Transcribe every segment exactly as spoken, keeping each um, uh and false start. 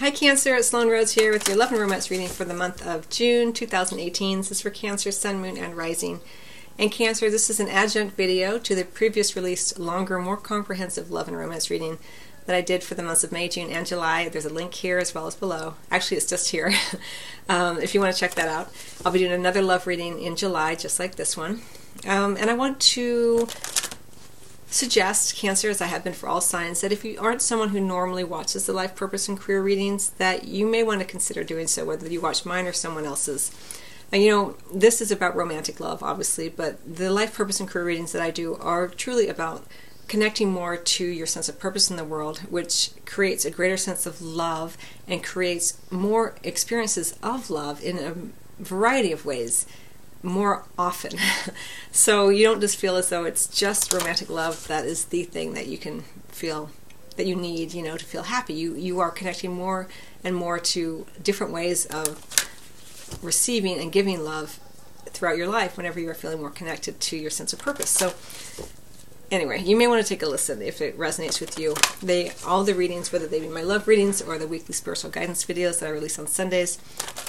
Hi Cancer, it's Sloan Rhodes here with your Love and Romance reading for the month of June two thousand eighteen. This is for Cancer, Sun, Moon, and Rising. And Cancer, this is an adjunct video to the previous released, longer, more comprehensive Love and Romance reading that I did for the months of May, June, and July. There's a link here as well as below. Actually, it's just here um, if you want to check that out. I'll be doing another love reading in July, just like this one. Um, and I want to suggest, Cancer, as I have been for all signs, that if you aren't someone who normally watches the life, purpose, and career readings, that you may want to consider doing so, whether you watch mine or someone else's. And you know, this is about romantic love, obviously, but the life, purpose, and career readings that I do are truly about connecting more to your sense of purpose in the world, which creates a greater sense of love and creates more experiences of love in a variety of ways, more often. So you don't just feel as though it's just romantic love that is the thing that you can feel that you need, you know, to feel happy. You you are connecting more and more to different ways of receiving and giving love throughout your life whenever you are feeling more connected to your sense of purpose. So anyway, you may want to take a listen if it resonates with you. They all the readings, whether they be my love readings or the weekly spiritual guidance videos that I release on Sundays,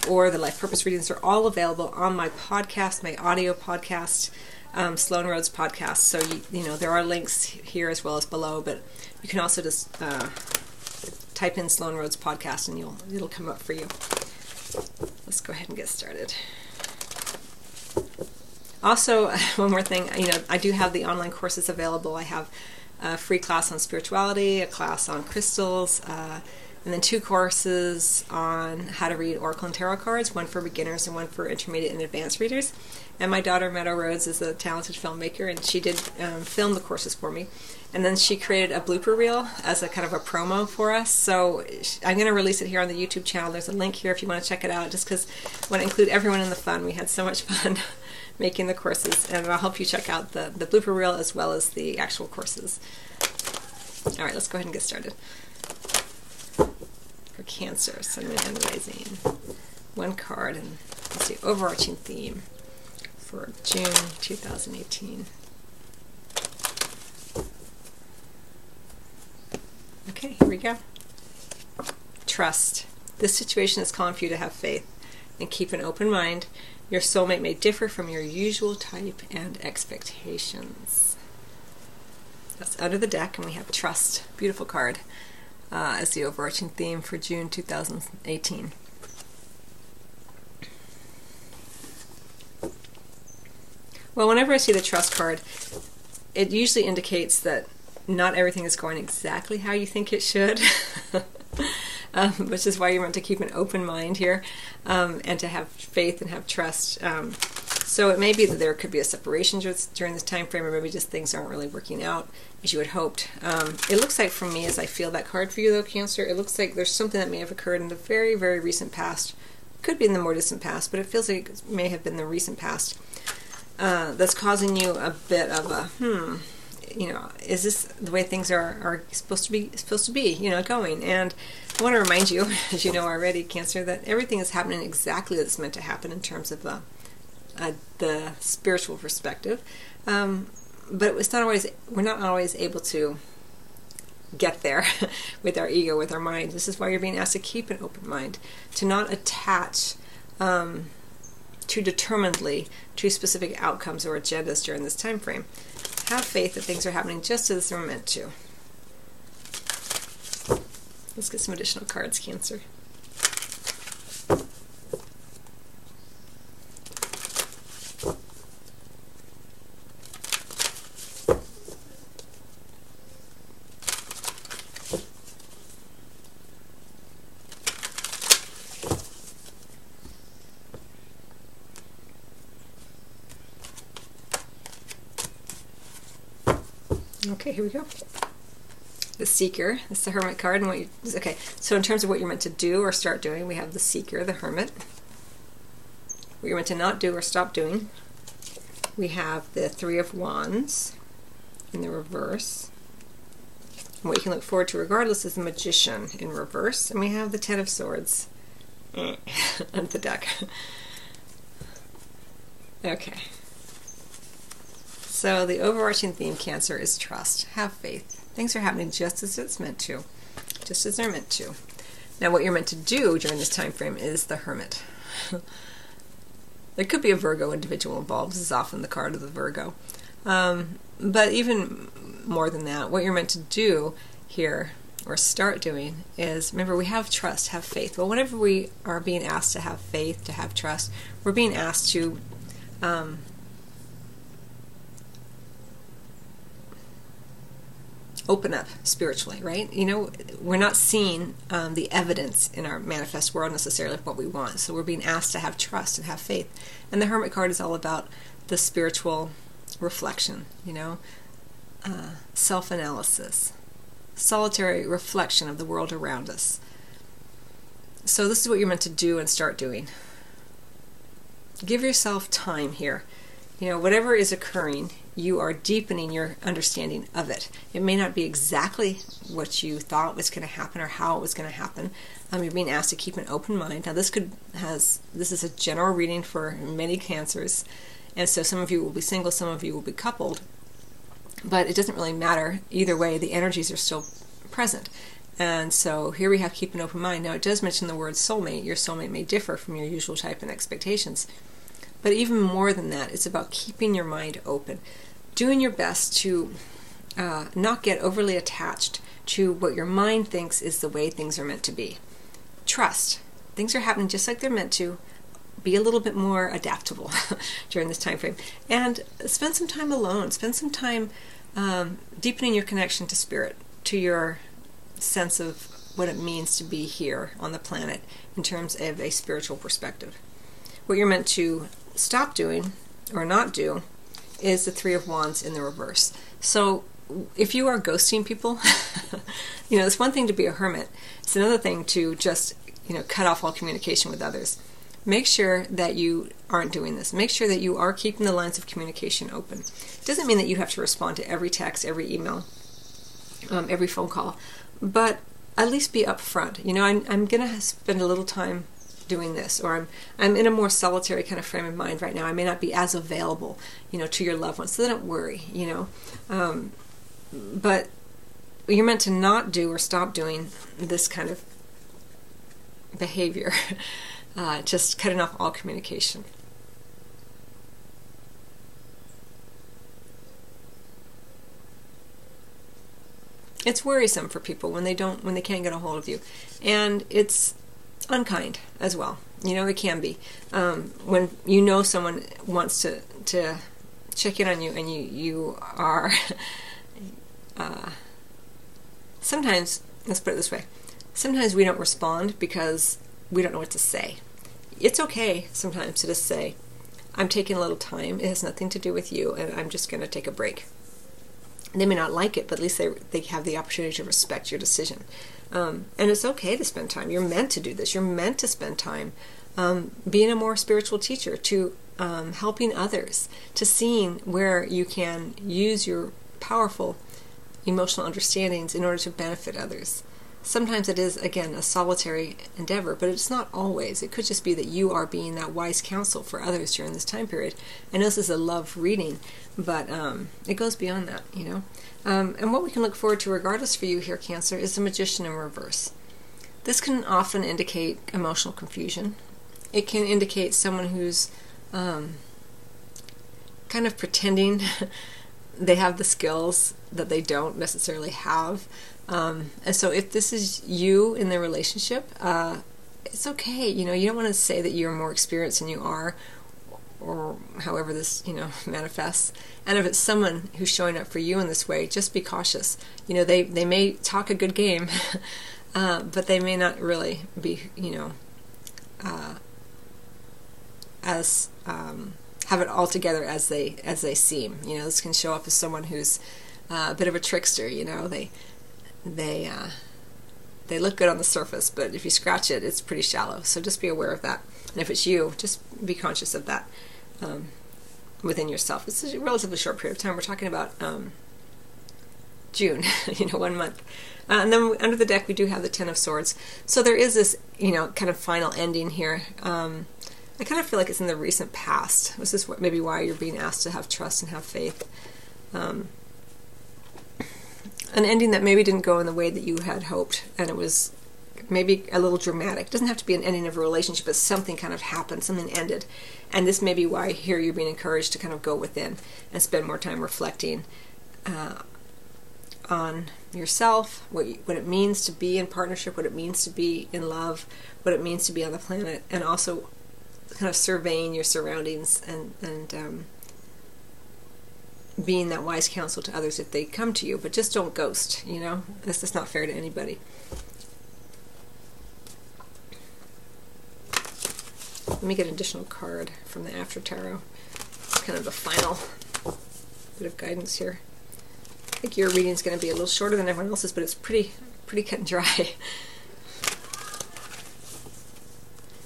or the life purpose readings, are all available on my podcast, my audio podcast, um, Sloan Rhodes podcast. So, you, you know, there are links here as well as below, but you can also just uh, type in Sloan Rhodes podcast and you'll it'll come up for you. Let's go ahead and get started. Also, one more thing, you know, I do have the online courses available. I have a free class on spirituality, a class on crystals, uh, and then two courses on how to read Oracle and Tarot cards, one for beginners and one for intermediate and advanced readers. And my daughter, Meadow Rhodes, is a talented filmmaker, and she did um, film the courses for me. And then she created a blooper reel as a kind of a promo for us. So I'm going to release it here on the YouTube channel. There's a link here if you want to check it out, just because I want to include everyone in the fun. We had so much fun making the courses, and I'll help you check out the, the blooper reel as well as the actual courses. All right, let's go ahead and get started. For Cancer, Sun, Moon, and Rising. One card, and that's the overarching theme for June two thousand eighteen. Okay, here we go. Trust. This situation is calling for you to have faith and keep an open mind. Your soulmate may differ from your usual type and expectations. That's under the deck, and we have Trust. Beautiful card uh, as the overarching theme for June two thousand eighteen. Well, whenever I see the Trust card, it usually indicates that not everything is going exactly how you think it should. Um, which is why you're meant to keep an open mind here, um, and to have faith and have trust. Um, so it may be that there could be a separation during this time frame, or maybe just things aren't really working out as you had hoped. Um, it looks like, for me, as I feel that card for you though, Cancer, it looks like there's something that may have occurred in the very, very recent past. Could be in the more distant past, but it feels like it may have been the recent past uh, that's causing you a bit of a, hmm, you know, is this the way things are, are supposed to be, supposed to be, you know, going? And I want to remind you, as you know already, Cancer, that everything is happening exactly as it's meant to happen in terms of uh, uh, the spiritual perspective. Um, but it's not always, we're not always able to get there with our ego, with our mind. This is why you're being asked to keep an open mind, to not attach um, too determinedly to specific outcomes or agendas during this time frame. Have faith that things are happening just as they're meant to. Let's get some additional cards, Cancer. Okay, here we go. The Seeker. That's the Hermit card. And what you, okay, so in terms of what you're meant to do or start doing, we have the Seeker, the Hermit. What you're meant to not do or stop doing. We have the Three of Wands in the reverse. And what you can look forward to regardless is the Magician in reverse. And we have the Ten of Swords on the deck. Okay. So the overarching theme, Cancer, is trust. Have faith. Things are happening just as it's meant to. Just as they're meant to. Now what you're meant to do during this time frame is the Hermit. There could be a Virgo individual involved. This is often the card of the Virgo. Um, but even more than that, what you're meant to do here, or start doing, is, remember, we have trust, have faith. Well, whenever we are being asked to have faith, to have trust, we're being asked to um, open up spiritually, right? You know, we're not seeing um, the evidence in our manifest world necessarily of what we want, so we're being asked to have trust and have faith. And the Hermit card is all about the spiritual reflection, you know, uh, self-analysis, solitary reflection of the world around us. So this is what you're meant to do and start doing. Give yourself time here. You know, whatever is occurring, you are deepening your understanding of it. It may not be exactly what you thought was going to happen or how it was going to happen. Um, you're being asked to keep an open mind. Now this could has this is a general reading for many Cancers, and so some of you will be single, some of you will be coupled, but it doesn't really matter. Either way, the energies are still present. And so here we have keep an open mind. Now it does mention the word soulmate. Your soulmate may differ from your usual type and expectations. But even more than that, it's about keeping your mind open, doing your best to uh, not get overly attached to what your mind thinks is the way things are meant to be. Trust. Things are happening just like they're meant to. Be a little bit more adaptable during this time frame. And spend some time alone. Spend some time um, deepening your connection to spirit, to your sense of what it means to be here on the planet in terms of a spiritual perspective. What you're meant to stop doing or not do is the Three of Wands in the reverse. So if you are ghosting people, you know, it's one thing to be a hermit. It's another thing to just, you know, cut off all communication with others. Make sure that you aren't doing this. Make sure that you are keeping the lines of communication open. It doesn't mean that you have to respond to every text, every email, um, every phone call, but at least be upfront. You know, I'm, I'm going to spend a little time doing this, or I'm, I'm in a more solitary kind of frame of mind right now. I may not be as available, you know, to your loved ones, so don't worry, you know. Um, but you're meant to not do or stop doing this kind of behavior. Uh, just cutting off all communication. It's worrisome for people when they don't, when they can't get a hold of you, and it's unkind as well. You know, it can be um, when you know someone wants to to check in on you, and you you are uh, sometimes. Let's put it this way: sometimes we don't respond because we don't know what to say. It's okay sometimes to just say, I'm taking a little time, it has nothing to do with you, and I'm just going to take a break. And they may not like it, but at least they, they have the opportunity to respect your decision. Um, and it's okay to spend time. You're meant to do this. You're meant to spend time um, being a more spiritual teacher, to um, helping others, to seeing where you can use your powerful emotional understandings in order to benefit others. Sometimes it is, again, a solitary endeavor, but it's not always. It could just be that you are being that wise counsel for others during this time period. I know this is a love reading, but um, it goes beyond that, you know. Um, and what we can look forward to regardless for you here, Cancer, is the Magician in reverse. This can often indicate emotional confusion. It can indicate someone who's um, kind of pretending they have the skills that they don't necessarily have. Um, and so if this is you in the relationship, uh, it's okay. You know, you don't want to say that you're more experienced than you are, or however this, you know, manifests. And if it's someone who's showing up for you in this way, just be cautious. You know, they, they may talk a good game, uh, but they may not really be, you know, uh, as, um, have it all together as they, as they seem. You know, this can show up as someone who's uh, a bit of a trickster, you know, they... They uh, they look good on the surface, but if you scratch it, it's pretty shallow. So just be aware of that. And if it's you, just be conscious of that um, within yourself. It's a relatively short period of time. We're talking about um, June, you know, one month. Uh, and then under the deck, we do have the Ten of Swords. So there is this, you know, kind of final ending here. Um, I kind of feel like it's in the recent past. This is what, maybe why you're being asked to have trust and have faith. Um, An ending that maybe didn't go in the way that you had hoped, and it was maybe a little dramatic. It doesn't have to be an ending of a relationship, but something kind of happened, something ended. And this may be why here you're being encouraged to kind of go within and spend more time reflecting uh, on yourself, what, you, what it means to be in partnership, what it means to be in love, what it means to be on the planet, and also kind of surveying your surroundings and, and um, being that wise counsel to others if they come to you. But just don't ghost, you know? This is not fair to anybody. Let me get an additional card from the After Tarot. It's kind of the final bit of guidance here. I think your reading is going to be a little shorter than everyone else's, but it's pretty, pretty cut and dry.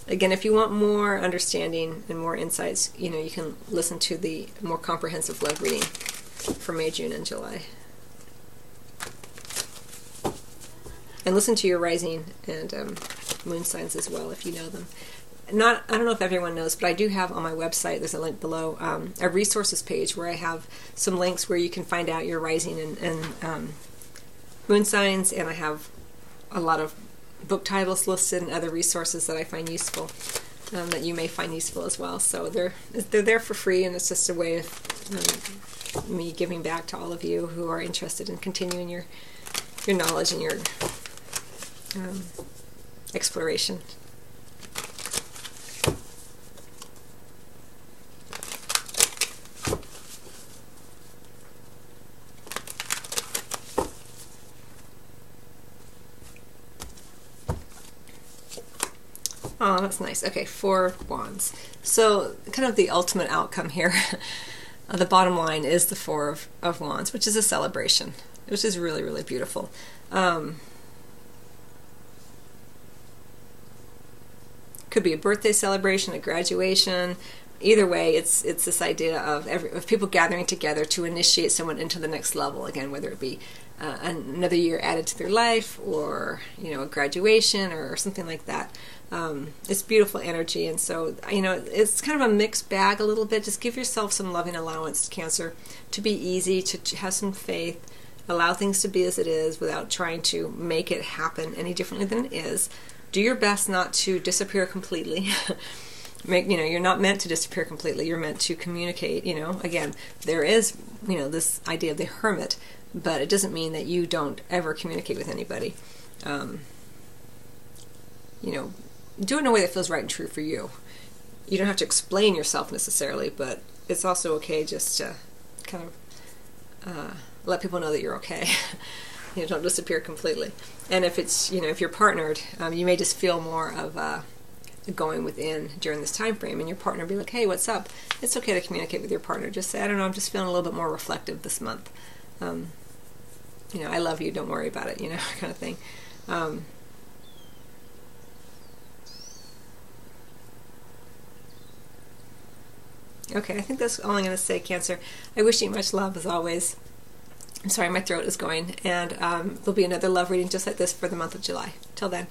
Again, if you want more understanding and more insights, you know, you can listen to the more comprehensive love reading for May, June, and July. And listen to your rising and um, moon signs as well, if you know them. Not, I don't know if everyone knows, but I do have on my website, there's a link below, um, a resources page where I have some links where you can find out your rising and, and um, moon signs, and I have a lot of book titles listed and other resources that I find useful, um, that you may find useful as well. So they're, they're there for free, and it's just a way of um, me giving back to all of you who are interested in continuing your, your knowledge and your um, exploration. Oh, that's nice. Okay, four wands. So kind of the ultimate outcome here, the bottom line is the four of, of wands, which is a celebration, which is really, really beautiful. Um, could be a birthday celebration, a graduation. Either way, it's it's this idea of, every, of people gathering together to initiate someone into the next level, again, whether it be uh, another year added to their life, or, you know, a graduation or something like that. Um, it's beautiful energy, and so, you know, it's kind of a mixed bag a little bit. Just give yourself some loving allowance, Cancer, to be easy, to, to have some faith, allow things to be as it is without trying to make it happen any differently than it is. Do your best not to disappear completely. Make, you know, you're not meant to disappear completely. You're meant to communicate, you know. Again, there is, you know, this idea of the hermit, but it doesn't mean that you don't ever communicate with anybody. Um, you know, do it in a way that feels right and true for you. You don't have to explain yourself necessarily, but it's also okay just to kind of uh, let people know that you're okay. You know, don't disappear completely. And if it's, you know, if you're partnered, um, you may just feel more of a going within during this time frame, and your partner be like, hey, what's up? It's okay to communicate with your partner. Just say, I don't know, I'm just feeling a little bit more reflective this month. Um, you know, I love you, don't worry about it, you know, kind of thing. Um, okay, I think that's all I'm going to say, Cancer. I wish you much love, as always. I'm sorry, my throat is going, and um, there'll be another love reading just like this for the month of July. Till then.